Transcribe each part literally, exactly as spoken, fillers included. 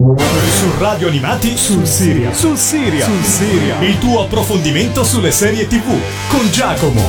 Su Radio Animati, sul Siria, sul Siria, sul Siria, il tuo approfondimento sulle serie tivù con Giacomo.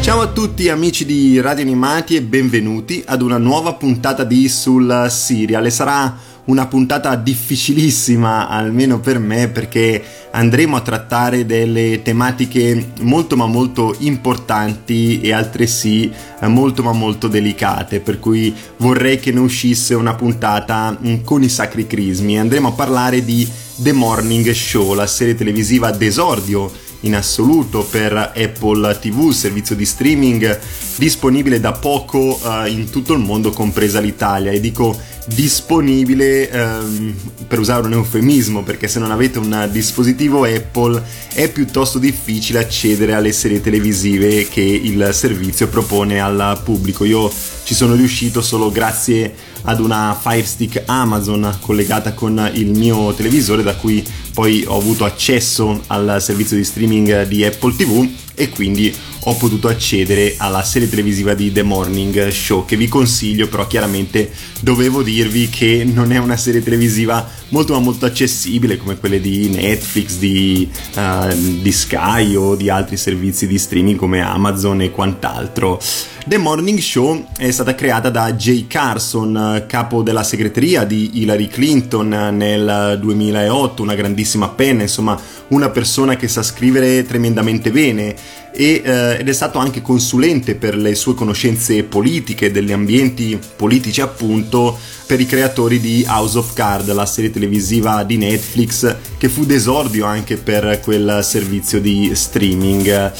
Ciao a tutti amici di Radio Animati e benvenuti ad una nuova puntata di Sul Siria. Le sarà una puntata difficilissima, almeno per me, perché andremo a trattare delle tematiche molto ma molto importanti e altresì molto ma molto delicate, per cui vorrei che ne uscisse una puntata con i sacri crismi. Andremo a parlare di The Morning Show, la serie televisiva d'esordio in assoluto per Apple tivù, servizio di streaming disponibile da poco eh, in tutto il mondo, compresa l'Italia. E dico disponibile ehm, per usare un eufemismo, perché se non avete un dispositivo Apple è piuttosto difficile accedere alle serie televisive che il servizio propone al pubblico. Io ci sono riuscito solo grazie ad una Fire Stick Amazon collegata con il mio televisore, da cui poi ho avuto accesso al servizio di streaming di Apple tivù e quindi ho potuto accedere alla serie televisiva di The Morning Show, che vi consiglio. Però chiaramente dovevo dirvi che non è una serie televisiva molto ma molto accessibile come quelle di Netflix, di, uh, di Sky o di altri servizi di streaming come Amazon e quant'altro. The Morning Show è stata creata da Jay Carson, capo della segreteria di Hillary Clinton nel duemilaotto, una grandissima penna, insomma una persona che sa scrivere tremendamente bene, e, eh, ed è stato anche consulente per le sue conoscenze politiche, degli ambienti politici appunto, per i creatori di House of Cards, la serie televisiva di Netflix che fu d'esordio anche per quel servizio di streaming.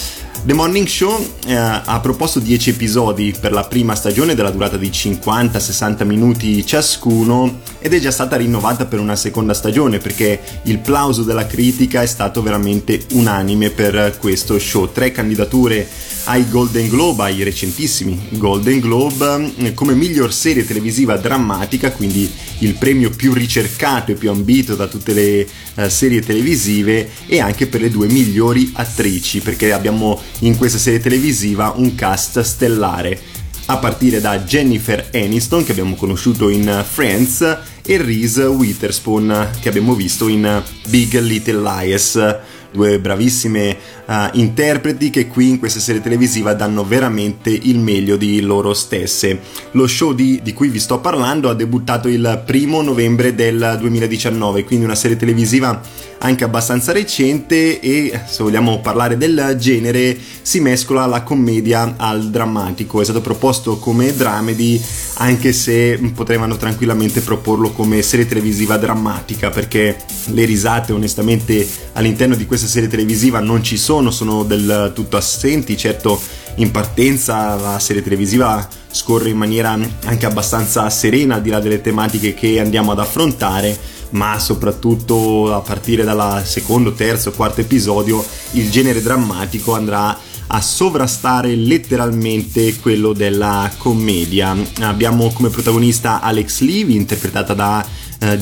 The Morning Show eh, ha proposto dieci episodi per la prima stagione della durata di cinquanta sessanta minuti ciascuno, ed è già stata rinnovata per una seconda stagione perché il plauso della critica è stato veramente unanime per questo show. Tre candidature ai Golden Globe, ai recentissimi Golden Globe, come miglior serie televisiva drammatica, quindi il premio più ricercato e più ambito da tutte le eh, serie televisive, e anche per le due migliori attrici, perché abbiamo in questa serie televisiva un cast stellare, a partire da Jennifer Aniston, che abbiamo conosciuto in Friends, e Reese Witherspoon, che abbiamo visto in Big Little Lies. Due bravissime uh, interpreti che qui in questa serie televisiva danno veramente il meglio di loro stesse. Lo show di, di cui vi sto parlando ha debuttato il primo novembre del duemiladiciannove, quindi una serie televisiva anche abbastanza recente, e se vogliamo parlare del genere si mescola la commedia al drammatico. È stato proposto come dramedy, anche se potevano tranquillamente proporlo come serie televisiva drammatica, perché le risate onestamente all'interno di questa serie televisiva non ci sono, sono del tutto assenti. Certo, in partenza la serie televisiva scorre in maniera anche abbastanza serena, al di là delle tematiche che andiamo ad affrontare, ma soprattutto a partire dal secondo, terzo, quarto episodio il genere drammatico andrà a sovrastare letteralmente quello della commedia. Abbiamo come protagonista Alex Levy, interpretata da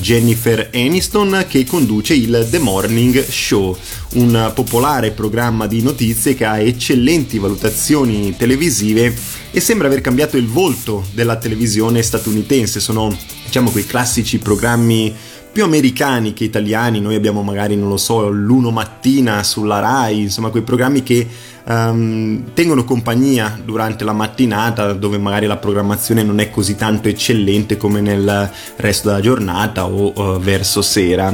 Jennifer Aniston, che conduce il The Morning Show, un popolare programma di notizie che ha eccellenti valutazioni televisive e sembra aver cambiato il volto della televisione statunitense. Sono, diciamo, quei classici programmi più americani che italiani. Noi abbiamo magari, non lo so, l'Uno Mattina sulla Rai, insomma quei programmi che um, tengono compagnia durante la mattinata, dove magari la programmazione non è così tanto eccellente come nel resto della giornata o uh, verso sera.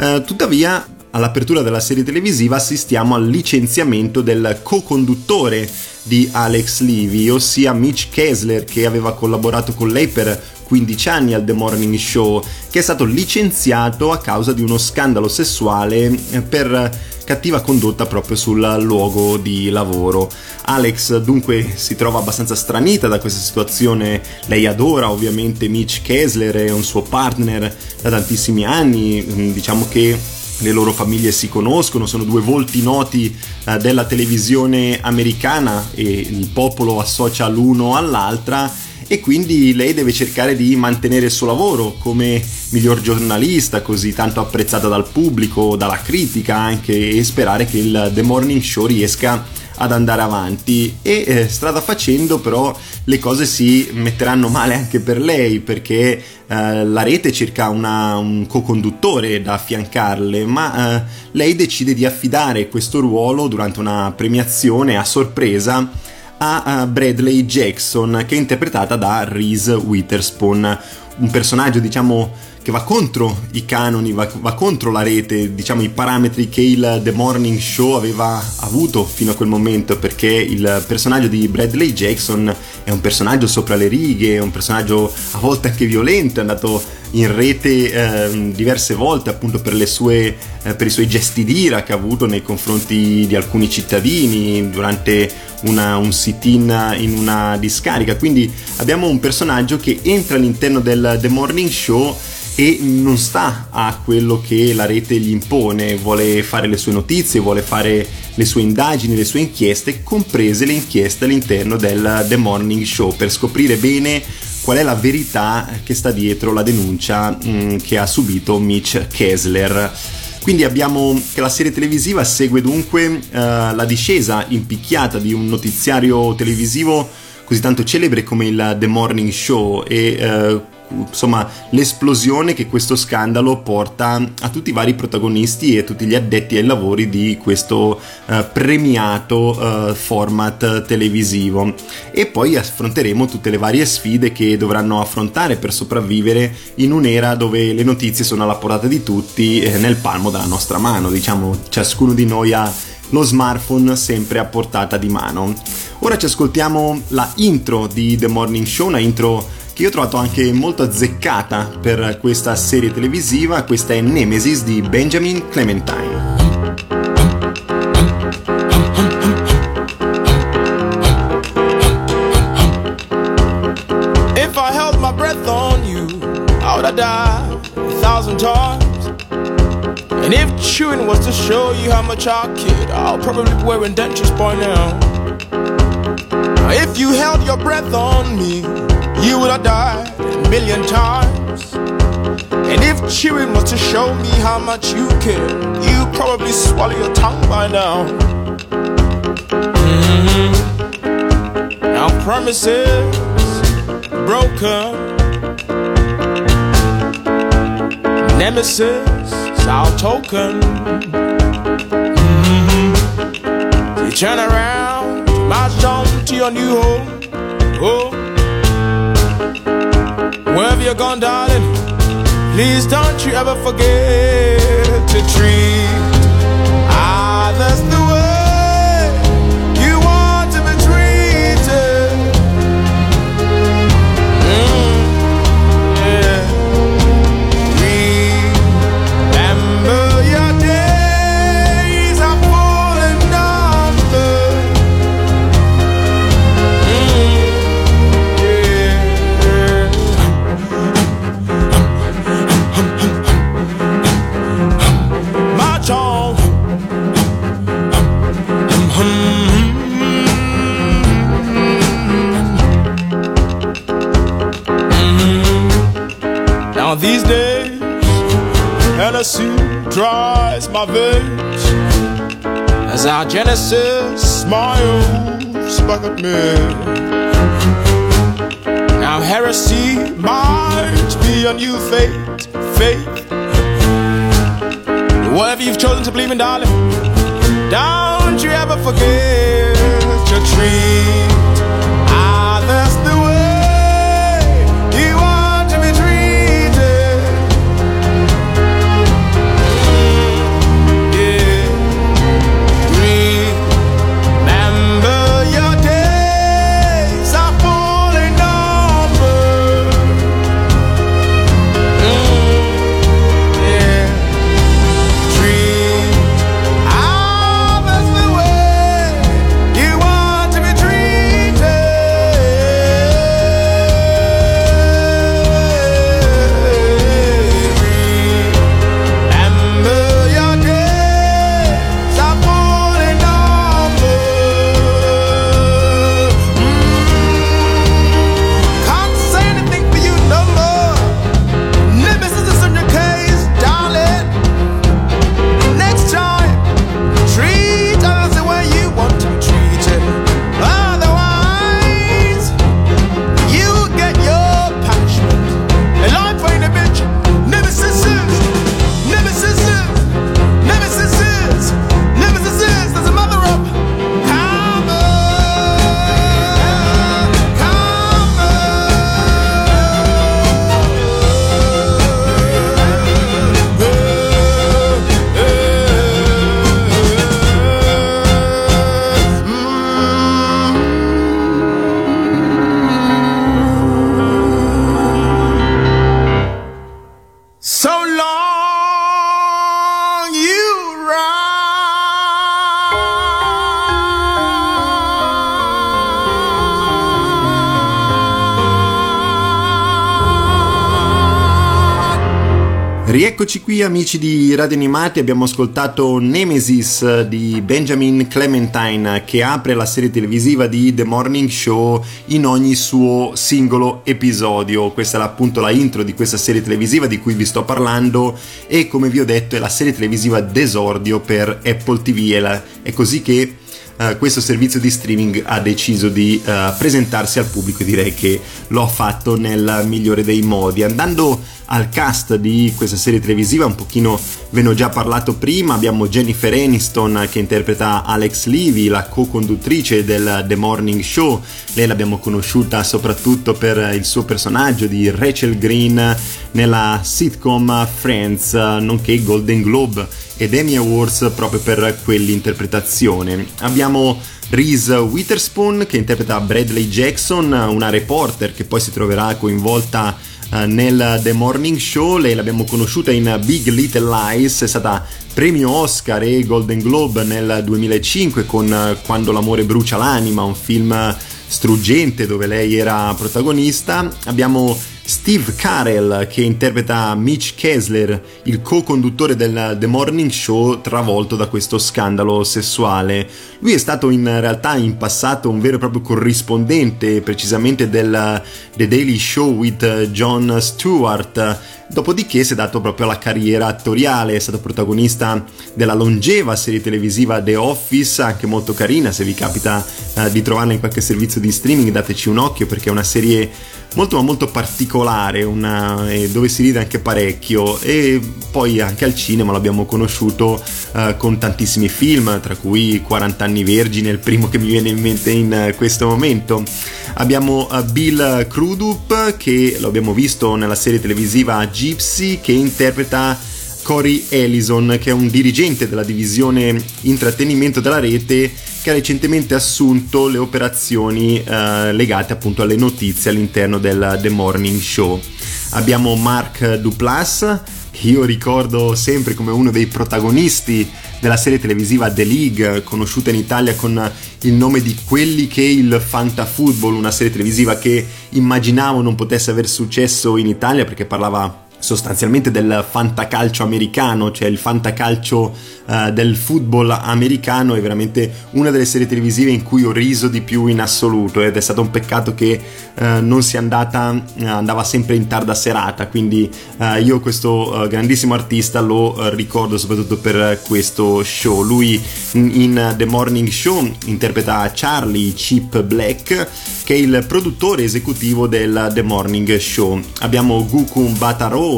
Uh, tuttavia, all'apertura della serie televisiva assistiamo al licenziamento del co-conduttore di Alex Levy, ossia Mitch Kessler, che aveva collaborato con lei per quindici anni al The Morning Show, che è stato licenziato a causa di uno scandalo sessuale per cattiva condotta proprio sul luogo di lavoro. Alex dunque si trova abbastanza stranita da questa situazione. Lei adora ovviamente Mitch Kessler, è un suo partner da tantissimi anni, diciamo che le loro famiglie si conoscono, sono due volti noti eh, della televisione americana e il popolo associa l'uno all'altra, e quindi lei deve cercare di mantenere il suo lavoro come miglior giornalista, così tanto apprezzata dal pubblico, dalla critica anche, e sperare che il The Morning Show riesca ad andare avanti, e eh, strada facendo però le cose si metteranno male anche per lei, perché eh, la rete cerca una, un co-conduttore da affiancarle, ma eh, lei decide di affidare questo ruolo durante una premiazione a sorpresa a Bradley Jackson, che è interpretata da Reese Witherspoon, un personaggio diciamo che va contro i canoni, va, va contro la rete, diciamo i parametri che il The Morning Show aveva avuto fino a quel momento, perché il personaggio di Bradley Jackson è un personaggio sopra le righe, è un personaggio a volte anche violento, è andato in rete eh, diverse volte appunto per le sue eh, per i suoi gesti d'ira che ha avuto nei confronti di alcuni cittadini durante Una, un sit-in in una discarica. Quindi abbiamo un personaggio che entra all'interno del The Morning Show e non sta a quello che la rete gli impone, vuole fare le sue notizie, vuole fare le sue indagini, le sue inchieste, comprese le inchieste all'interno del The Morning Show, per scoprire bene qual è la verità che sta dietro la denuncia mh, che ha subito Mitch Kessler. Quindi abbiamo che la serie televisiva segue dunque eh, la discesa in picchiata di un notiziario televisivo così tanto celebre come il The Morning Show e eh, insomma l'esplosione che questo scandalo porta a tutti i vari protagonisti e a tutti gli addetti ai lavori di questo eh, premiato eh, format televisivo. E poi affronteremo tutte le varie sfide che dovranno affrontare per sopravvivere in un'era dove le notizie sono alla portata di tutti, eh, nel palmo della nostra mano, diciamo ciascuno di noi ha lo smartphone sempre a portata di mano. Ora ci ascoltiamo la intro di The Morning Show, una intro che io ho trovato anche molto azzeccata per questa serie televisiva. Questa è Nemesis di Benjamin Clementine. If I held my breath on you, I would have died a thousand times. And if chewing was to show you how much I kid, I'll probably be wearing dentures by now. If you held your breath on me, you would have died a million times. And if cheering was to show me how much you care, you probably swallow your tongue by now. Mm-hmm. Now promises broken, nemesis our token. Mm-hmm. You turn around, you march on to your new home. Oh, wherever you're gone, darling, please don't you ever forget to treat others the way you want to be treated. Mm, yeah. Remember your days are full and numbered. Mm, yeah. Now these days, Hennessy dries my veins as our Genesis smiles back at me. Now heresy might be a new fate, fate. Whatever you've chosen to believe in, darling, don't you ever forget to treat others the way you want to be treated. Mm, yeah. Remember your days are fully numbered. Mm, yeah. Treat others the way you want to be treated. long you ride. Rieccoci qui amici di Radio Animati, abbiamo ascoltato Nemesis di Benjamin Clementine, che apre la serie televisiva di The Morning Show in ogni suo singolo episodio. Questa è appunto la intro di questa serie televisiva di cui vi sto parlando, e come vi ho detto è la serie televisiva d'esordio per Apple ti vu. È, la, è così che Uh, questo servizio di streaming ha deciso di uh, presentarsi al pubblico, e direi che lo ha fatto nel migliore dei modi. Andando al cast di questa serie televisiva, un pochino ve ne ho già parlato prima, abbiamo Jennifer Aniston che interpreta Alex Levy, la co-conduttrice del The Morning Show. Lei l'abbiamo conosciuta soprattutto per il suo personaggio di Rachel Green nella sitcom Friends, nonché Golden Globe ed Emmy Awards proprio per quell'interpretazione. Abbiamo Reese Witherspoon che interpreta Bradley Jackson, una reporter che poi si troverà coinvolta nel The Morning Show. Lei l'abbiamo conosciuta in Big Little Lies, è stata premio Oscar e Golden Globe nel duemilacinque con Quando l'amore brucia l'anima, un film struggente dove lei era protagonista. Abbiamo Steve Carell che interpreta Mitch Kessler, il co-conduttore del The Morning Show travolto da questo scandalo sessuale. Lui è stato in realtà in passato un vero e proprio corrispondente, precisamente del The Daily Show with Jon Stewart. Dopodiché si è dato proprio alla carriera attoriale, è stato protagonista della longeva serie televisiva The Office, anche molto carina, se vi capita eh, di trovarla in qualche servizio di streaming dateci un occhio perché è una serie molto ma molto particolare, una, eh, dove si ride anche parecchio. E poi anche al cinema l'abbiamo conosciuto eh, con tantissimi film, tra cui quaranta anni vergine, il primo che mi viene in mente in eh, questo momento. Abbiamo eh, Bill Crudup che lo abbiamo visto nella serie televisiva Gypsy, che interpreta Corey Ellison, che è un dirigente della divisione intrattenimento della rete che ha recentemente assunto le operazioni eh, legate appunto alle notizie all'interno del The Morning Show. Abbiamo Mark Duplass, che io ricordo sempre come uno dei protagonisti della serie televisiva The League, conosciuta in Italia con il nome di Quelli che il Fantafootball, una serie televisiva che immaginavo non potesse aver successo in Italia perché parlava sostanzialmente del fantacalcio americano, cioè il fantacalcio uh, del football americano. È veramente una delle serie televisive in cui ho riso di più in assoluto, ed è stato un peccato che uh, non sia andata, uh, andava sempre in tarda serata, quindi uh, io questo uh, grandissimo artista lo uh, ricordo soprattutto per uh, questo show. Lui in, in uh, The Morning Show interpreta Charlie Chip Black, che è il produttore esecutivo del The Morning Show. Abbiamo Gugu Mbatha-Raw,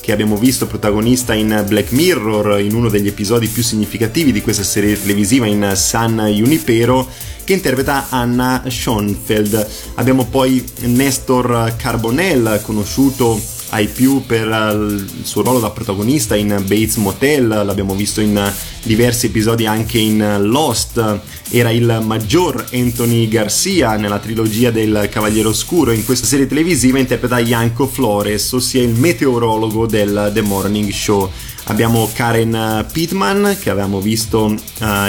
che abbiamo visto protagonista in Black Mirror, in uno degli episodi più significativi di questa serie televisiva, in San Junipero, che interpreta Anna Schoenfeld. Abbiamo poi Nestor Carbonell, conosciuto ai più per il suo ruolo da protagonista in Bates Motel, l'abbiamo visto in diversi episodi anche in Lost, era il maggior Anthony Garcia nella trilogia del Cavaliere Oscuro. In questa serie televisiva interpreta Ianco Flores, ossia il meteorologo del The Morning Show. Abbiamo Karen Pittman, che avevamo visto uh,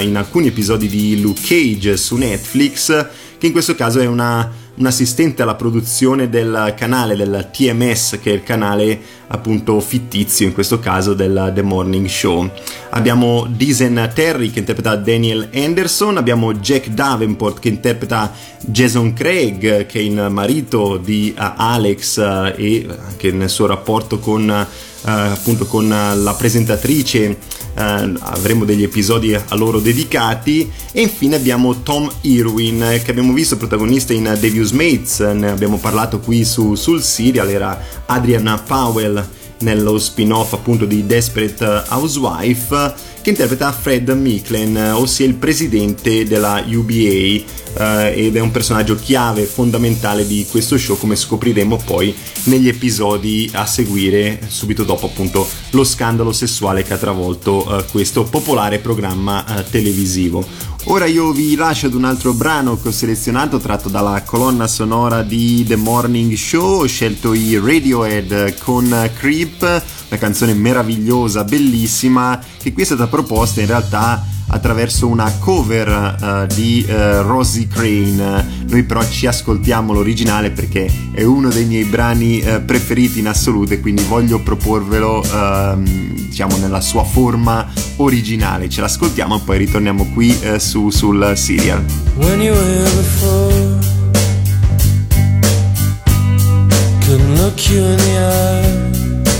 in alcuni episodi di Luke Cage su Netflix, che in questo caso è una un assistente alla produzione del canale, del T M S, che è il canale appunto fittizio in questo caso del The Morning Show. Abbiamo Dyson Terry che interpreta Daniel Anderson, abbiamo Jack Davenport che interpreta Jason Craig, che è il marito di uh, Alex uh, e anche nel suo rapporto con uh, Uh, appunto con uh, la presentatrice uh, avremo degli episodi a loro dedicati. E infine abbiamo Tom Irwin, eh, che abbiamo visto protagonista in uh, Devious Mates, ne abbiamo parlato qui su, sul serial, era Adrian Powell nello spin-off appunto di Desperate Housewife, che interpreta Fred Micklin, ossia il presidente della U B A, eh, ed è un personaggio chiave fondamentale di questo show, come scopriremo poi negli episodi a seguire subito dopo appunto lo scandalo sessuale che ha travolto eh, questo popolare programma eh, televisivo. Ora io vi lascio ad un altro brano che ho selezionato tratto dalla colonna sonora di The Morning Show. Ho scelto i Radiohead con Creep, una canzone meravigliosa, bellissima, che qui è stata proposta in realtà attraverso una cover uh, di uh, Rosie Crane. Noi però ci ascoltiamo l'originale perché è uno dei miei brani uh, preferiti in assoluto, e quindi voglio proporvelo uh, diciamo nella sua forma originale. Ce l'ascoltiamo e poi ritorniamo qui uh, su sul serial. When you were before, couldn't look you in the eye,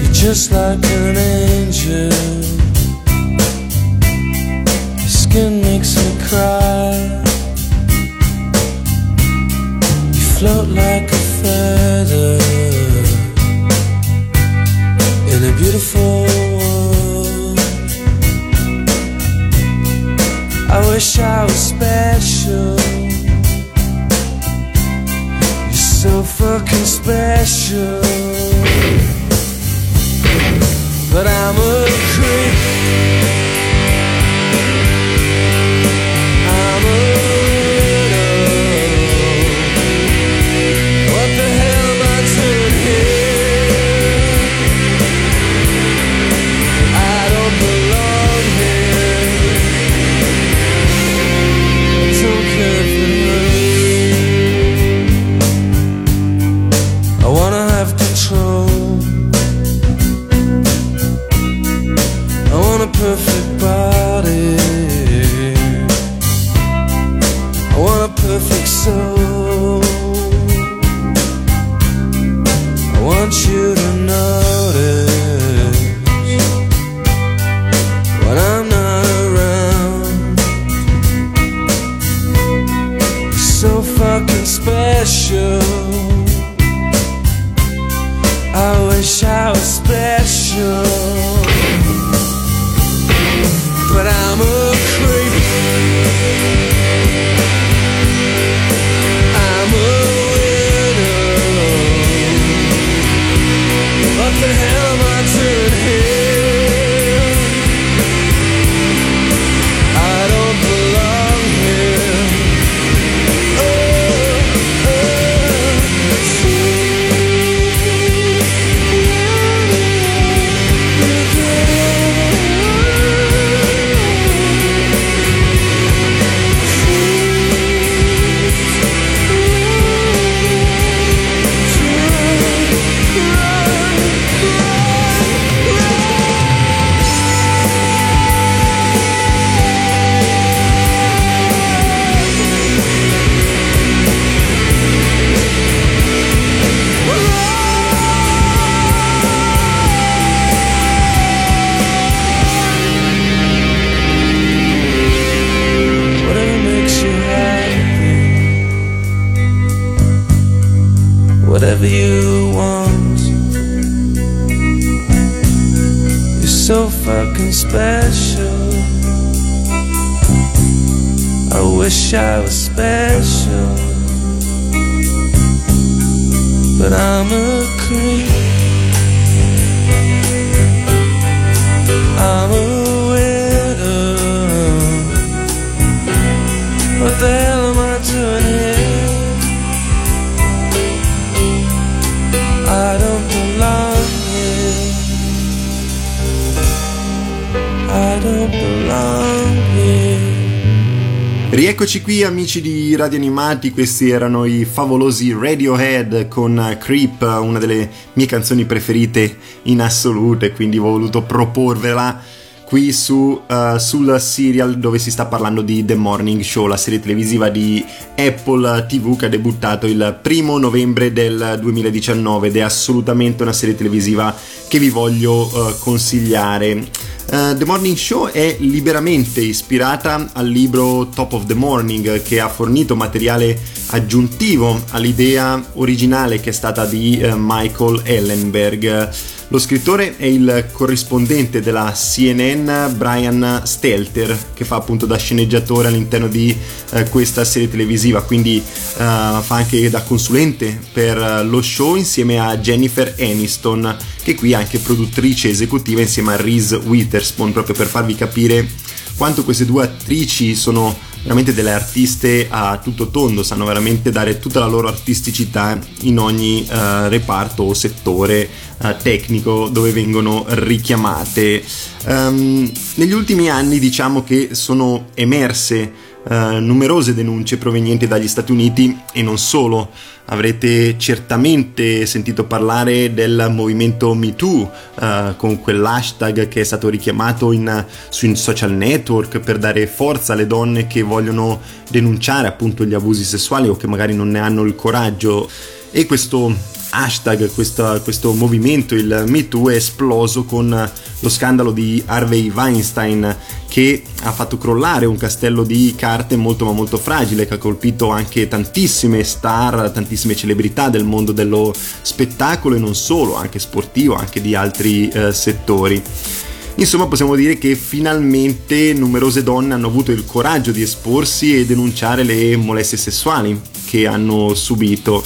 you're just like an angel, your skin makes me cry, you float like a feather in a beautiful world. I wish I was special, you're so fucking special. But I'm a creep, I'm a widow, what the hell am I doing here? I don't belong here, I don't care for you, I wanna have control, perfect body, I want a perfect soul, I want you to notice when I'm not around, you're so fucking special, I wish I was special. But I'm a creep. Eccoci qui amici di Radio Animati, questi erano i favolosi Radiohead con Creep, una delle mie canzoni preferite in assoluto, e quindi ho voluto proporvela qui su uh, sul serial, dove si sta parlando di The Morning Show, la serie televisiva di Apple T V che ha debuttato il primo novembre del duemiladiciannove ed è assolutamente una serie televisiva che vi voglio uh, consigliare. Uh, The Morning Show è liberamente ispirata al libro Top of the Morning, che ha fornito materiale aggiuntivo all'idea originale che è stata di eh, Michael Ellenberg. Lo scrittore è il corrispondente della C N N Brian Stelter, che fa appunto da sceneggiatore all'interno di eh, questa serie televisiva, quindi eh, fa anche da consulente per eh, lo show insieme a Jennifer Aniston, che qui è anche produttrice esecutiva insieme a Reese Witherspoon, proprio per farvi capire quanto queste due attrici sono veramente delle artiste a tutto tondo, sanno veramente dare tutta la loro artisticità in ogni eh, reparto o settore eh, tecnico dove vengono richiamate. Um, negli ultimi anni diciamo che sono emerse Uh, numerose denunce provenienti dagli Stati Uniti e non solo. Avrete certamente sentito parlare del movimento Me Too, uh, con quell'hashtag che è stato richiamato in, sui social network per dare forza alle donne che vogliono denunciare appunto gli abusi sessuali o che magari non ne hanno il coraggio. E questo hashtag, questo, questo movimento, il Me Too, è esploso con lo scandalo di Harvey Weinstein, che ha fatto crollare un castello di carte molto ma molto fragile, che ha colpito anche tantissime star, tantissime celebrità del mondo dello spettacolo e non solo, anche sportivo, anche di altri eh, settori. Insomma, possiamo dire che finalmente numerose donne hanno avuto il coraggio di esporsi e denunciare le molestie sessuali che hanno subito.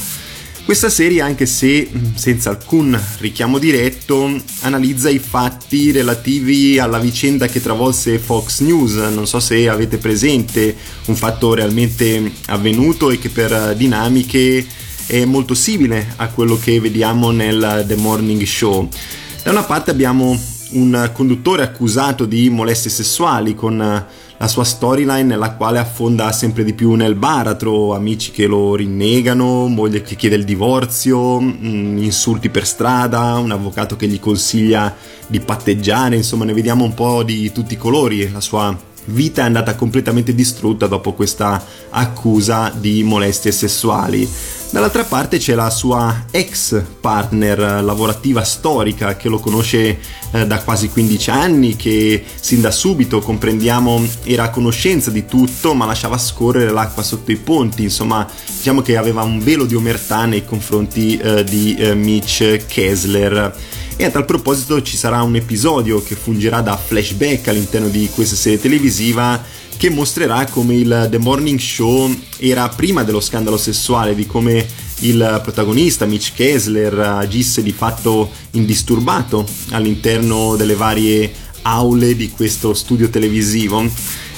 Questa serie, anche se senza alcun richiamo diretto, analizza i fatti relativi alla vicenda che travolse Fox News. Non so se avete presente, un fatto realmente avvenuto e che per dinamiche è molto simile a quello che vediamo nel The Morning Show. Da una parte abbiamo un conduttore accusato di molestie sessuali, con la sua storyline nella quale affonda sempre di più nel baratro, amici che lo rinnegano, moglie che chiede il divorzio, insulti per strada, un avvocato che gli consiglia di patteggiare, insomma ne vediamo un po' di tutti i colori. La sua vita è andata completamente distrutta dopo questa accusa di molestie sessuali. Dall'altra parte c'è la sua ex partner lavorativa storica, che lo conosce eh, da quasi quindici anni, che sin da subito, comprendiamo, era a conoscenza di tutto ma lasciava scorrere l'acqua sotto i ponti. Insomma, diciamo che aveva un velo di omertà nei confronti eh, di eh, Mitch Kessler. E a tal proposito ci sarà un episodio che fungerà da flashback all'interno di questa serie televisiva, che mostrerà come il The Morning Show era prima dello scandalo sessuale, di come il protagonista Mitch Kessler agisse di fatto indisturbato all'interno delle varie aule di questo studio televisivo.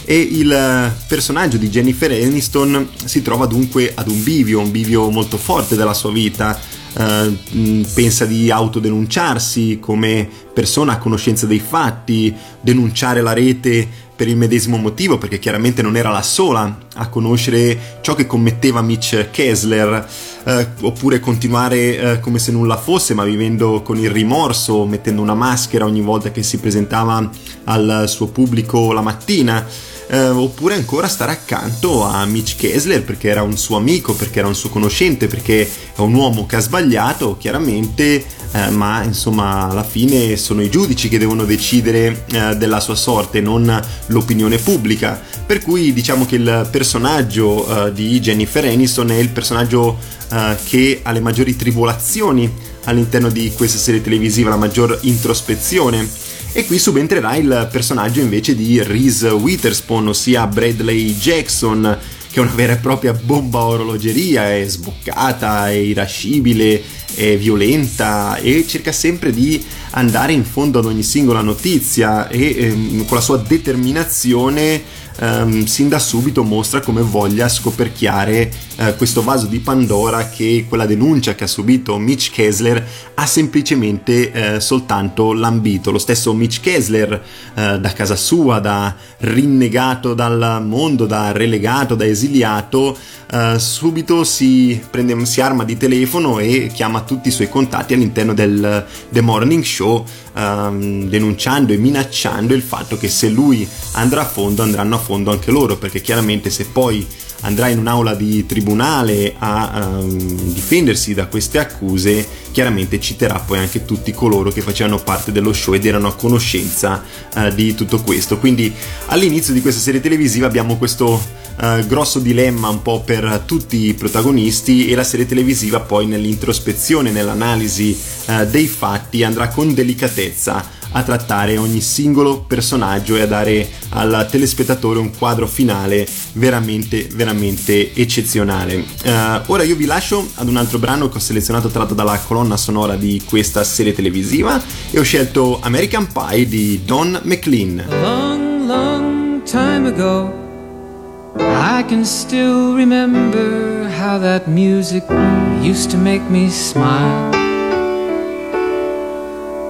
E il personaggio di Jennifer Aniston si trova dunque ad un bivio, un bivio molto forte della sua vita. Uh, pensa di autodenunciarsi come persona a conoscenza dei fatti, denunciare la rete per il medesimo motivo, perché chiaramente non era la sola a conoscere ciò che commetteva Mitch Kessler, uh, oppure continuare uh, come se nulla fosse, ma vivendo con il rimorso, mettendo una maschera ogni volta che si presentava al suo pubblico la mattina. Eh, oppure ancora stare accanto a Mitch Kessler perché era un suo amico, perché era un suo conoscente, perché è un uomo che ha sbagliato chiaramente, eh, ma insomma alla fine sono i giudici che devono decidere eh, della sua sorte, non l'opinione pubblica. Per cui diciamo che il personaggio eh, di Jennifer Aniston è il personaggio eh, che ha le maggiori tribolazioni all'interno di questa serie televisiva, la maggior introspezione. E qui subentrerà il personaggio invece di Reese Witherspoon, ossia Bradley Jackson, che è una vera e propria bomba orologeria, è sboccata, è irascibile, è violenta e cerca sempre di andare in fondo ad ogni singola notizia, e ehm, con la sua determinazione ehm, sin da subito mostra come voglia scoperchiare eh, questo vaso di Pandora che quella denuncia che ha subito Mitch Kessler ha semplicemente eh, soltanto lambito. Lo stesso Mitch Kessler, eh, da casa sua, da rinnegato dal mondo, da relegato, da esiliato, eh, subito si prende, si arma di telefono e chiama tutti i suoi contatti all'interno del The Morning Show, ehm, denunciando e minacciando il fatto che se lui andrà a fondo, andranno a fondo anche loro, perché chiaramente se poi andrà in un'aula di tribunale a ehm, difendersi da queste accuse, chiaramente citerà poi anche tutti coloro che facevano parte dello show ed erano a conoscenza eh, di tutto questo. Quindi all'inizio di questa serie televisiva abbiamo questo eh, grosso dilemma un po' per tutti i protagonisti, e la serie televisiva poi nell'introspezione, nell'analisi eh, dei fatti andrà con delicatezza a trattare ogni singolo personaggio e a dare al telespettatore un quadro finale veramente veramente eccezionale. Uh, ora io vi lascio ad un altro brano che ho selezionato tratto dalla colonna sonora di questa serie televisiva, e ho scelto American Pie di Don McLean. A long, long time ago, I can still remember how that music used to make me smile.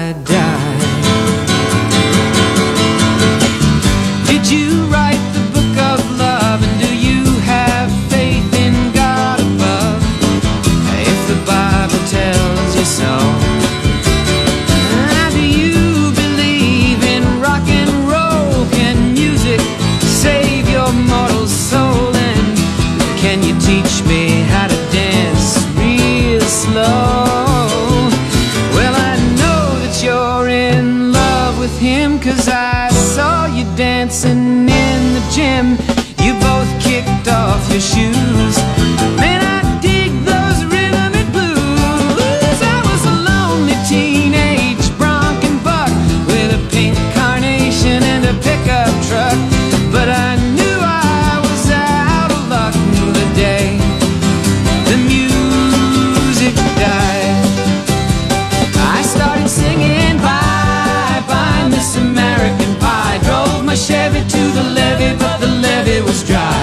die. Did you write the book of love, and do you have faith in God above? The Bible tells you so. Now, do you believe in rock and roll? Can music save your mortal soul? And can you teach me how to dance real slow? Well, I know that you're in love with him, 'cause I saw you dancing in the gym. You both kicked off your shoes. Man, I dig those rhythms. Pickup truck, but I knew I was out of luck the day the music died. I started singing bye bye Miss American Pie. Drove my Chevy to the levee, but the levee was dry.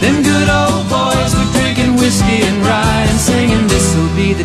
Them good old boys were drinking whiskey and rye, and singing this'll be the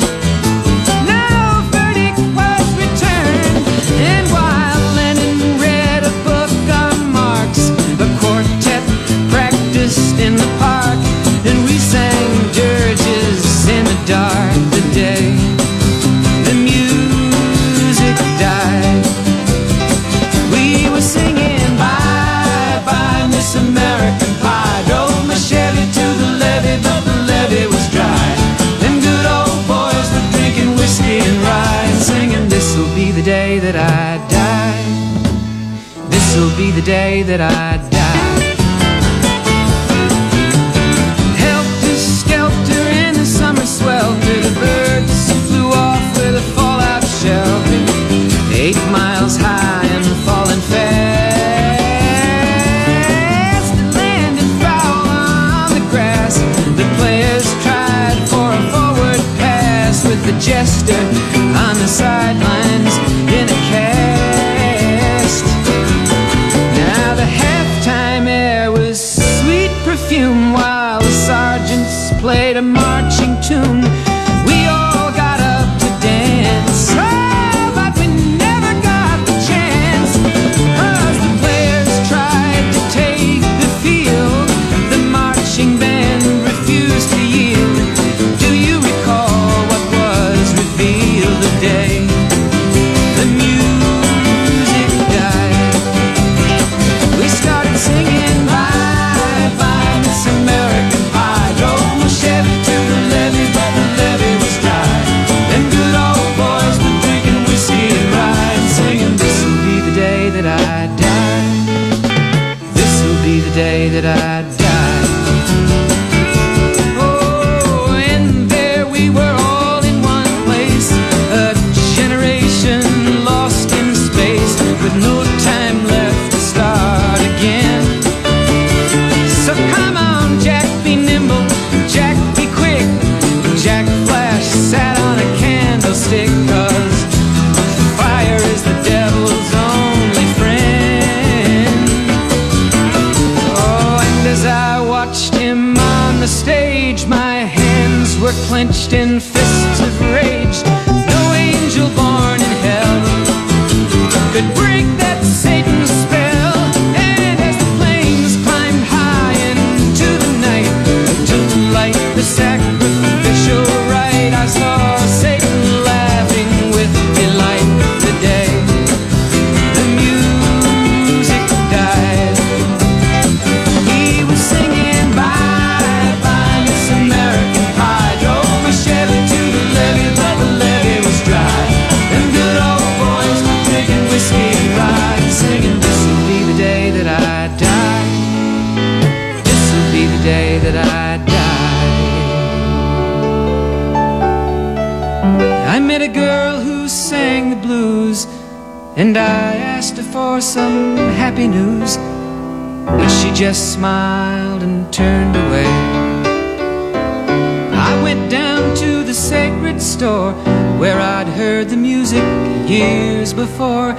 And while Lennon read a book on Marx, the quartet practiced in the park, and we sang dirges in the dark the day the music died. We were singing bye-bye Miss American Pie. Drove my Chevy to the levee, but the levee was dry. Them good old boys were drinking whiskey and rye, and singing this'll be the day that I die, this'll be the day that I die. Helter skelter in the summer swelter, the birds flew off with a fallout shelter, eight miles high and falling fast. It landed foul on the grass, the players tried for a forward pass, with the jester on the sidelines in a cast. Now the halftime air was sweet perfume, while the sergeants played a marching tune. We all got up to dance, oh, but we never got the chance. Cause the players tried to take the field, the marching band refused to yield. Do you recall what was revealed the day the music died? We started singing Bye Bye Miss American Pie. Drove my Chevy to the levee, but the levee was dry. Them good old boys were drinking whiskey and rye, singing This'll be the day that I die. This'll be the day that I die. Oh, and there we were all in one place, a generation lost in space, with no time left to start again. So come on, Jack, be nimble, Jack, be quick. Jack Flash sat on a candlestick, cause fire is the devil's only friend. Oh, and as I watched him on the stage, my hands were clenched in fists of rage. No angel born in hell could break that Satan's spell. And as the flames climbed high into the night, to light the sacrificial rite, I saw Satan laughing with delight the day the music died. He was singing Bye Bye Miss American Pie. Drove my Chevy to the levee, but the levee was dry. Them good old boys were drinking whiskey and rye, singing This'll be the day that I die. This'll be the day that I die. I met a girl who sang the blues, and I asked her for some happy news, but she just smiled and turned away. I went down to the sacred store where I'd heard the music years before,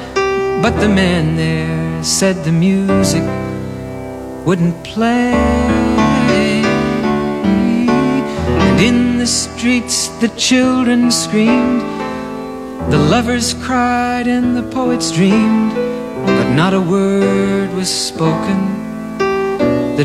but the man there said the music wouldn't play. And in the streets the children screamed, the lovers cried and the poets dreamed, but not a word was spoken. The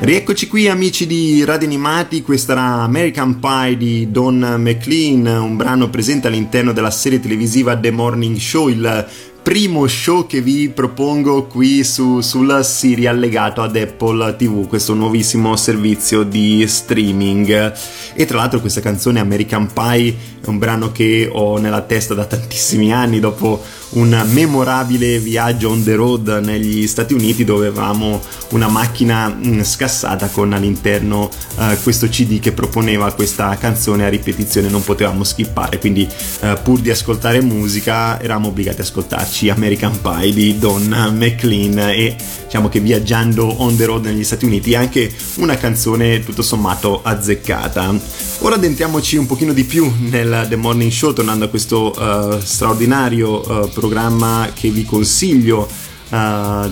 Rieccoci qui amici di Radio Animati, questa era American Pie di Don McLean, un brano presente all'interno della serie televisiva The Morning Show, il primo show che vi propongo qui su, sul serial legato ad Apple ti vu, questo nuovissimo servizio di streaming. E tra l'altro questa canzone American Pie è un brano che ho nella testa da tantissimi anni, dopo un memorabile viaggio on the road negli Stati Uniti dove avevamo una macchina scassata con all'interno eh, questo C D che proponeva questa canzone a ripetizione, non potevamo skippare, quindi eh, pur di ascoltare musica eravamo obbligati a ascoltarci American Pie di Don McLean. E diciamo che viaggiando on the road negli Stati Uniti è anche una canzone tutto sommato azzeccata. Ora addentriamoci un pochino di più nel The Morning Show, tornando a questo uh, straordinario uh, programma che vi consiglio uh,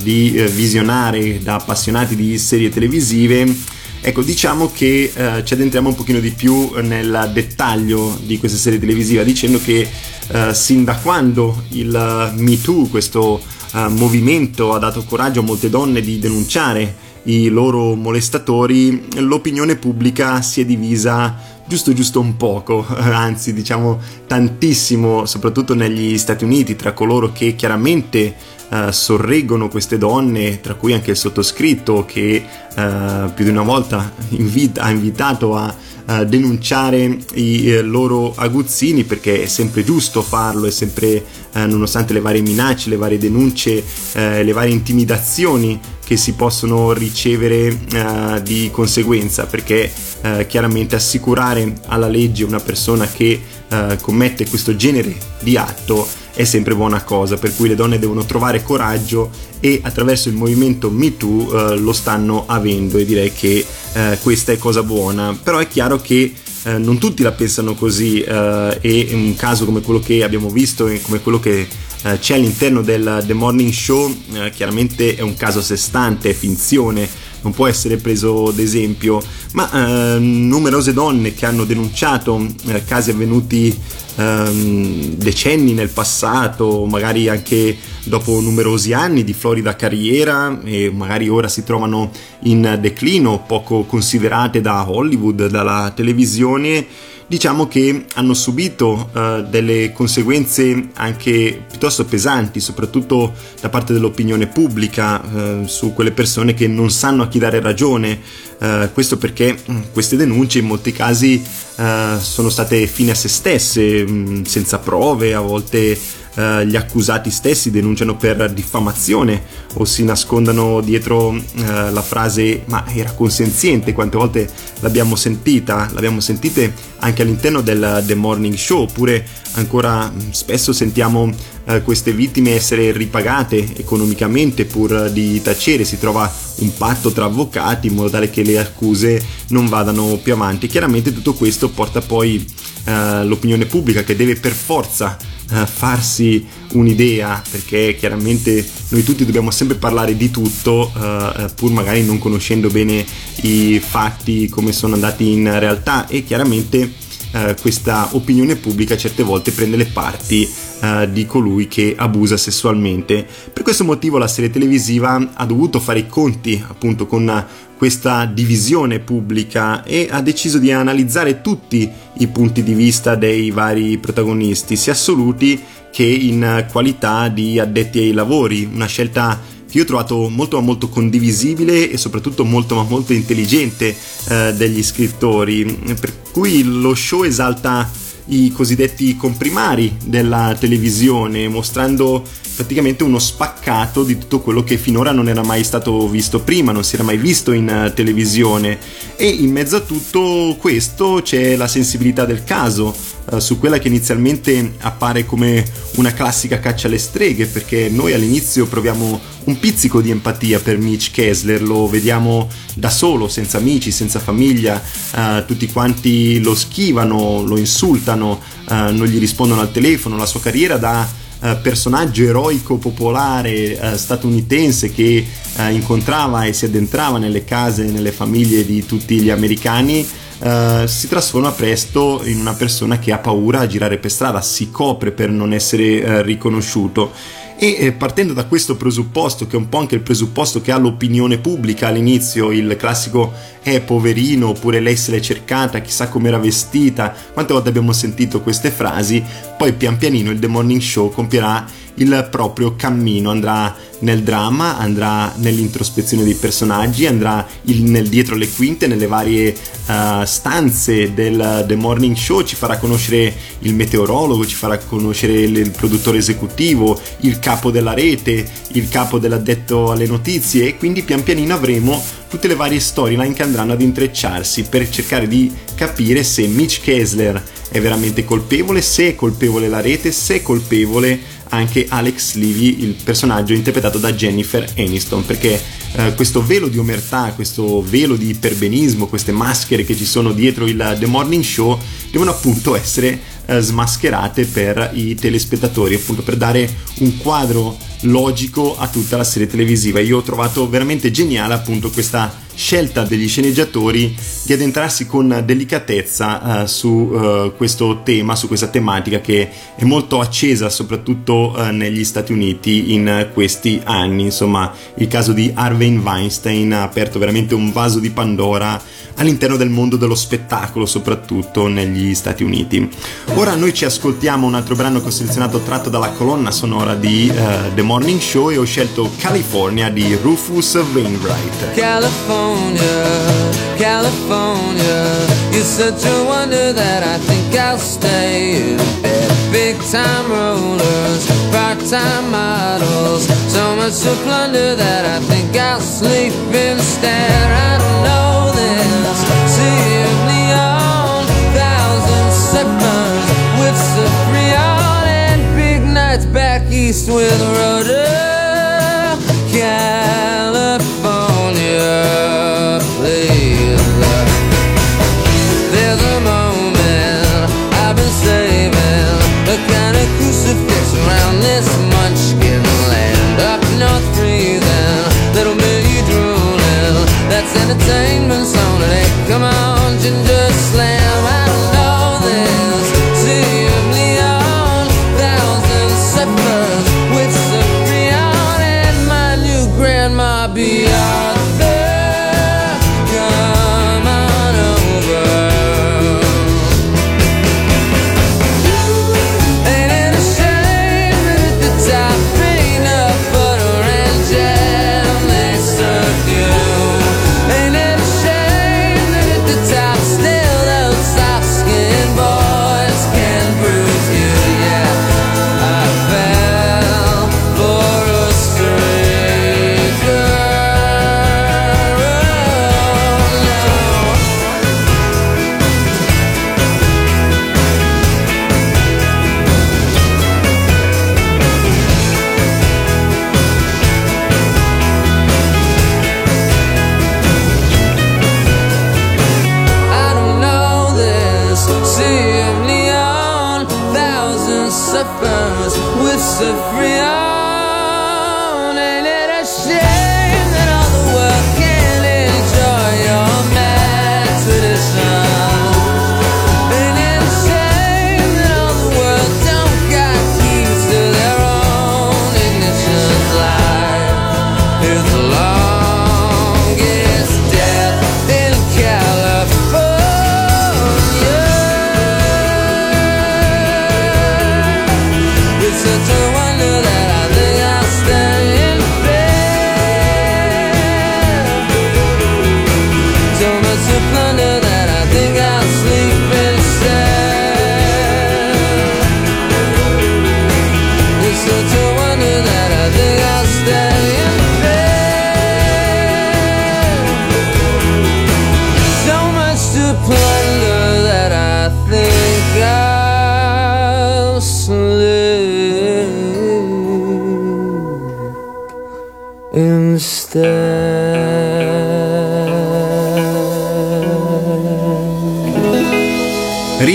di visionare da appassionati di serie televisive. Ecco, diciamo che eh, ci addentriamo un pochino di più nel dettaglio di questa serie televisiva, dicendo che eh, sin da quando il Me Too, questo eh, movimento, ha dato coraggio a molte donne di denunciare i loro molestatori, l'opinione pubblica si è divisa giusto giusto un poco, anzi diciamo tantissimo, soprattutto negli Stati Uniti, tra coloro che chiaramente eh, sorreggono queste donne, tra cui anche il sottoscritto, che eh, più di una volta invita, ha invitato a eh, denunciare i eh, loro aguzzini, perché è sempre giusto farlo, è sempre, eh, nonostante le varie minacce, le varie denunce, eh, le varie intimidazioni che si possono ricevere uh, di conseguenza, perché uh, chiaramente assicurare alla legge una persona che uh, commette questo genere di atto è sempre buona cosa, per cui le donne devono trovare coraggio e attraverso il movimento Me Too uh, lo stanno avendo, e direi che uh, questa è cosa buona. Però è chiaro che Uh, non tutti la pensano così, uh, e un caso come quello che abbiamo visto e come quello che uh, c'è all'interno del The Morning Show uh, chiaramente è un caso a sé stante, è finzione, non può essere preso d'esempio, ma uh, numerose donne che hanno denunciato uh, casi avvenuti um, decenni nel passato, magari anche dopo numerosi anni di florida carriera, e magari ora si trovano in declino, poco considerate da Hollywood, dalla televisione, diciamo che hanno subito uh, delle conseguenze anche piuttosto pesanti, soprattutto da parte dell'opinione pubblica, uh, su quelle persone che non sanno a chi dare ragione, uh, questo perché mh, queste denunce in molti casi uh, sono state fine a se stesse, mh, senza prove, a volte uh, gli accusati stessi denunciano per diffamazione o si nascondano dietro uh, la frase "ma era consenziente", quante volte l'abbiamo sentita, l'abbiamo sentite anche all'interno del The Morning Show, oppure ancora spesso sentiamo eh, queste vittime essere ripagate economicamente pur di tacere, si trova un patto tra avvocati in modo tale che le accuse non vadano più avanti. Chiaramente tutto questo porta poi eh, l'opinione pubblica, che deve per forza eh, farsi un'idea, perché chiaramente noi tutti dobbiamo sempre parlare di tutto, eh, pur magari non conoscendo bene i fatti come sono andati in realtà, e chiaramente Uh, questa opinione pubblica certe volte prende le parti uh, di colui che abusa sessualmente. Per questo motivo la serie televisiva ha dovuto fare i conti appunto con questa divisione pubblica e ha deciso di analizzare tutti i punti di vista dei vari protagonisti, sia assoluti che in qualità di addetti ai lavori, una scelta che io ho trovato molto ma molto condivisibile e soprattutto molto ma molto intelligente eh, degli scrittori, per cui lo show esalta i cosiddetti comprimari della televisione, mostrando praticamente uno spaccato di tutto quello che finora non era mai stato visto prima, non si era mai visto in televisione, e in mezzo a tutto questo c'è la sensibilità del caso, eh, su quella che inizialmente appare come una classica caccia alle streghe, perché noi all'inizio proviamo un pizzico di empatia per Mitch Kessler, lo vediamo da solo, senza amici, senza famiglia, eh, tutti quanti lo schivano, lo insultano, eh, non gli rispondono al telefono, la sua carriera da Uh, personaggio eroico popolare uh, statunitense che uh, incontrava e si addentrava nelle case, nelle famiglie di tutti gli americani, uh, si trasforma presto in una persona che ha paura a girare per strada, si copre per non essere uh, riconosciuto. E partendo da questo presupposto, che è un po' anche il presupposto che ha l'opinione pubblica all'inizio, il classico "eh, poverino", oppure "lei se l'è cercata, chissà com'era vestita", quante volte abbiamo sentito queste frasi, poi pian pianino il The Morning Show compierà il proprio cammino, andrà nel dramma, andrà nell'introspezione dei personaggi, andrà il, nel dietro le quinte, nelle varie uh, stanze del The Morning Show, ci farà conoscere il meteorologo, ci farà conoscere il produttore esecutivo, il capo della rete, il capo dell'addetto alle notizie, e quindi pian pianino avremo tutte le varie storyline che andranno ad intrecciarsi per cercare di capire se Mitch Kessler è veramente colpevole, se è colpevole la rete, se è colpevole anche Alex Levy, il personaggio interpretato da Jennifer Aniston, perché eh, questo velo di omertà, questo velo di iperbenismo, queste maschere che ci sono dietro il The Morning Show devono appunto essere eh, smascherate per i telespettatori, appunto per dare un quadro logico a tutta la serie televisiva. Io ho trovato veramente geniale appunto questa scelta degli sceneggiatori di addentrarsi con delicatezza eh, su eh, questo tema, su questa tematica che è molto accesa soprattutto eh, negli Stati Uniti in questi anni. Insomma, il caso di Harvey Weinstein ha aperto veramente un vaso di Pandora all'interno del mondo dello spettacolo, soprattutto negli Stati Uniti. Ora noi ci ascoltiamo un altro brano che ho selezionato tratto dalla colonna sonora di eh, The Morning Show, e ho scelto California di Rufus Wainwright. California, California, you're such a wonder that I think I'll stay in bed. Big time rollers, part-time models, so much to plunder that I think I'll sleep instead. I don't know this, see of neon, thousand suckers with Ciprian, and big nights back east with Rhoda, California. Around this munchkin land, up north breathing, little Billy drooling, that's entertainment zone, and hey, come on, ginger slam. I don't know this, city of Leon, thousand settlers with Ciprian, and my new grandma beyond.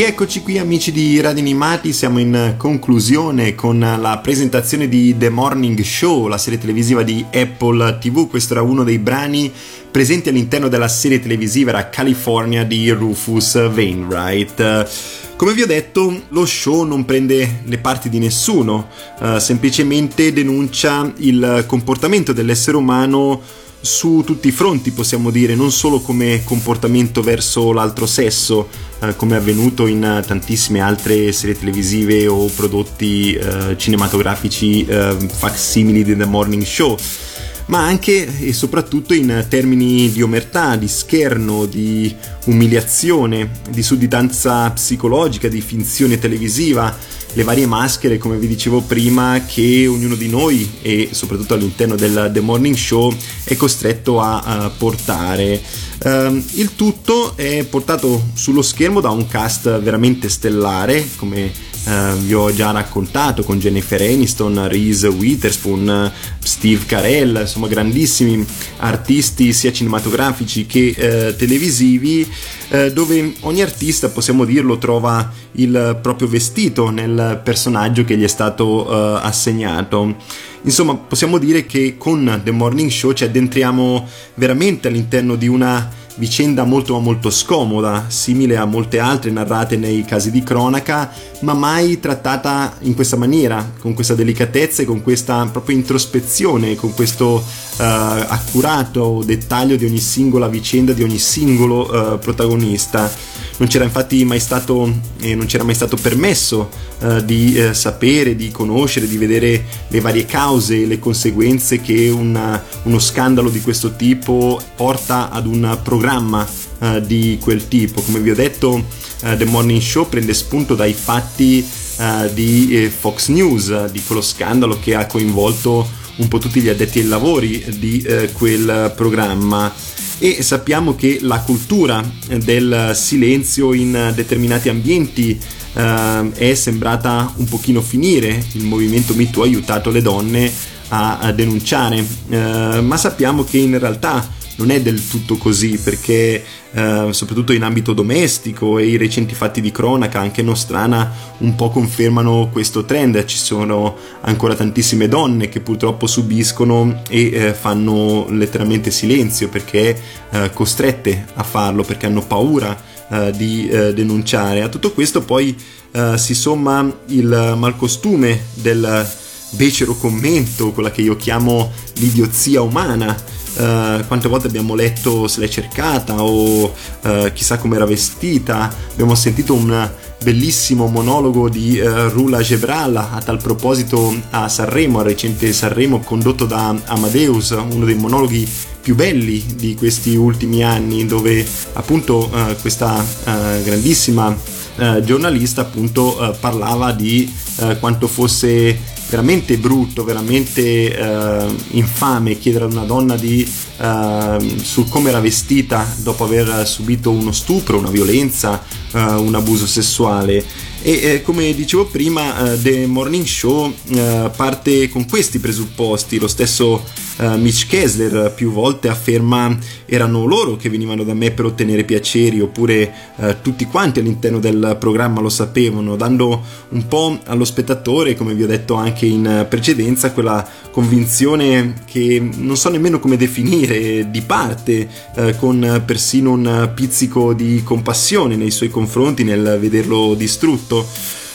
Eccoci qui amici di Radio Animati, siamo in conclusione con la presentazione di The Morning Show, la serie televisiva di Apple ti vu. Questo era uno dei brani presenti all'interno della serie televisiva, era California di Rufus Wainwright. Come vi ho detto, lo show non prende le parti di nessuno, eh, semplicemente denuncia il comportamento dell'essere umano su tutti i fronti, possiamo dire, non solo come comportamento verso l'altro sesso, eh, come è avvenuto in tantissime altre serie televisive o prodotti eh, cinematografici eh, facsimili di The Morning Show, ma anche e soprattutto in termini di omertà, di scherno, di umiliazione, di sudditanza psicologica, di finzione televisiva, le varie maschere, come vi dicevo prima, che ognuno di noi e soprattutto all'interno del The Morning Show è costretto a, a portare. Um, il tutto è portato sullo schermo da un cast veramente stellare, come eh, vi ho già raccontato, con Jennifer Aniston, Reese Witherspoon, Steve Carell, insomma grandissimi artisti sia cinematografici che eh, televisivi, eh, dove ogni artista, possiamo dirlo, trova il proprio vestito nel personaggio che gli è stato eh, assegnato. Insomma, possiamo dire che con The Morning Show ci addentriamo veramente all'interno di una vicenda molto ma molto scomoda, simile a molte altre narrate nei casi di cronaca, ma mai trattata in questa maniera, con questa delicatezza e con questa proprio introspezione, con questo uh, accurato dettaglio di ogni singola vicenda, di ogni singolo uh, protagonista. Non c'era infatti mai stato eh, non c'era mai stato permesso eh, di eh, sapere, di conoscere, di vedere le varie cause e le conseguenze che una, uno scandalo di questo tipo porta ad un programma eh, di quel tipo. Come vi ho detto, eh, The Morning Show prende spunto dai fatti eh, di eh, Fox News, di quello scandalo che ha coinvolto un po' tutti gli addetti ai lavori di eh, quel programma. E sappiamo che la cultura del silenzio in determinati ambienti eh, è sembrata un pochino finire. Il movimento Me Too ha aiutato le donne a, a denunciare, eh, ma sappiamo che in realtà non è del tutto così, perché eh, soprattutto in ambito domestico e i recenti fatti di cronaca, anche nostrana, un po' confermano questo trend. Ci sono ancora tantissime donne che purtroppo subiscono e eh, fanno letteralmente silenzio, perché eh, costrette a farlo, perché hanno paura eh, di eh, denunciare. A tutto questo poi eh, si somma il malcostume del becero commento, quella che io chiamo l'idiozia umana. Uh, quante volte abbiamo letto "se l'è cercata" o uh, "chissà com'era vestita". Abbiamo sentito un bellissimo monologo di uh, Rula Gevrala a tal proposito a Sanremo, al recente Sanremo condotto da Amadeus, uno dei monologhi più belli di questi ultimi anni, dove appunto uh, questa uh, grandissima uh, giornalista appunto uh, parlava di uh, quanto fosse veramente brutto, veramente eh, infame chiedere ad una donna di eh, su come era vestita dopo aver subito uno stupro, una violenza, eh, un abuso sessuale. E eh, come dicevo prima, eh, The Morning Show eh, parte con questi presupposti. Lo stesso eh, Mitch Kessler più volte afferma: erano loro che venivano da me per ottenere piaceri, oppure eh, tutti quanti all'interno del programma lo sapevano, dando un po' allo spettatore, come vi ho detto anche in precedenza, quella convinzione che non so nemmeno come definire, di parte, eh, con persino un pizzico di compassione nei suoi confronti nel vederlo distrutto.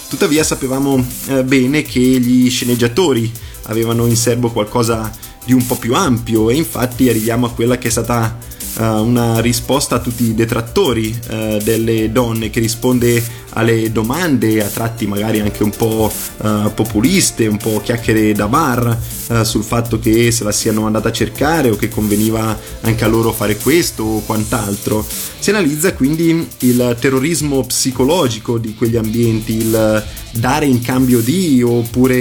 Tuttavia sapevamo eh, bene che gli sceneggiatori avevano in serbo qualcosa di un po' più ampio, e infatti arriviamo a quella che è stata eh, una risposta a tutti i detrattori eh, delle donne, che risponde alle domande, a tratti magari anche un po' eh, populiste, un po' chiacchiere da bar, eh, sul fatto che se la siano andata a cercare o che conveniva anche a loro fare questo o quant'altro. Si analizza quindi il terrorismo psicologico di quegli ambienti, il dare in cambio di, oppure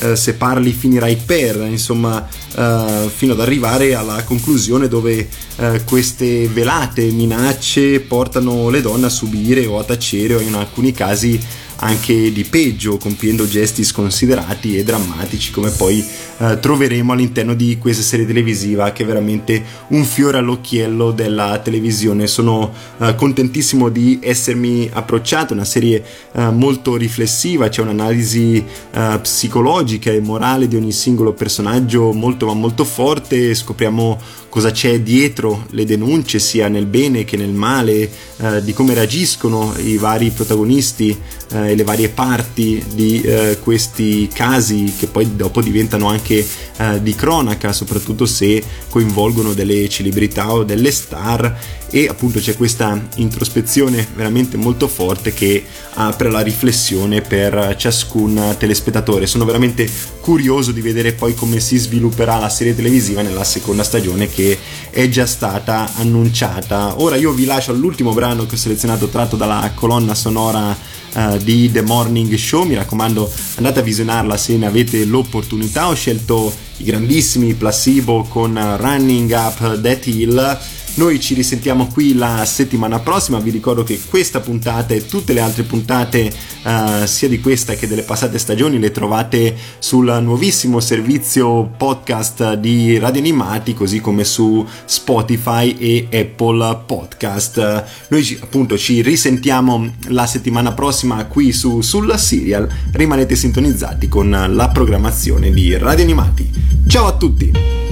eh, se parli finirai per, insomma, eh, fino ad arrivare alla conclusione dove eh, queste velate minacce portano le donne a subire o a tacere, o in alcuni casi anche di peggio, compiendo gesti sconsiderati e drammatici, come poi eh, troveremo all'interno di questa serie televisiva, che è veramente un fiore all'occhiello della televisione. Sono eh, contentissimo di essermi approcciato. Una serie eh, molto riflessiva, c'è un'analisi eh, psicologica e morale di ogni singolo personaggio molto ma molto forte. Scopriamo cosa c'è dietro le denunce, sia nel bene che nel male, eh, di come reagiscono i vari protagonisti eh, e le varie parti di eh, questi casi, che poi dopo diventano anche eh, di cronaca, soprattutto se coinvolgono delle celebrità o delle star. E appunto c'è questa introspezione veramente molto forte che apre la riflessione per ciascun telespettatore. Sono veramente curioso di vedere poi come si svilupperà la serie televisiva nella seconda stagione, che è già stata annunciata. Ora io vi lascio all'ultimo brano che ho selezionato, tratto dalla colonna sonora uh, di The Morning Show. Mi raccomando, andate a visionarla se ne avete l'opportunità. Ho scelto i grandissimi Placebo con Running Up That Hill, Noi ci risentiamo qui la settimana prossima. Vi ricordo che questa puntata e tutte le altre puntate eh, sia di questa che delle passate stagioni le trovate sul nuovissimo servizio podcast di Radio Animati, così come su Spotify e Apple Podcast. Noi ci, appunto ci risentiamo la settimana prossima qui su Sulla Serial. Rimanete sintonizzati con la programmazione di Radio Animati. Ciao a tutti!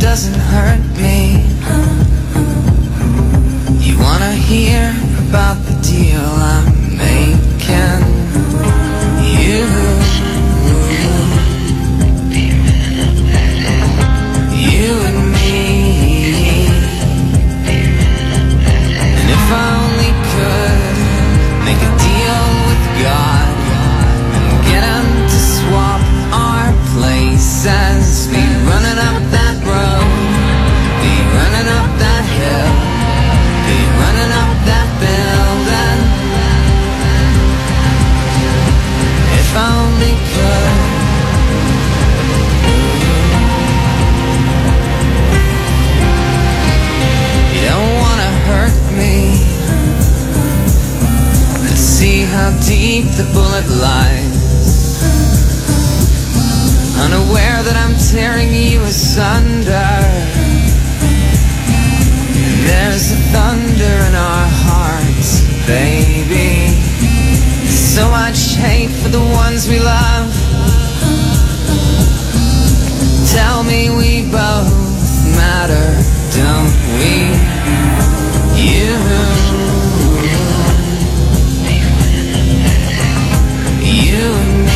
Doesn't hurt me. You wanna hear about the deal I'm making? You, you and me. And if I only could make a deal with God and get him to swap our places, be running up that road, running up that hill, be running up that building. If I only could. You don't wanna hurt me. Let's see how deep the bullet lies. Unaware that I'm tearing you asunder. There's a thunder in our hearts, baby. So much hate for the ones we love. Tell me we both matter, don't we? You, you and me.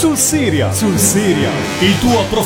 Sul Siria, sul Siria, il tuo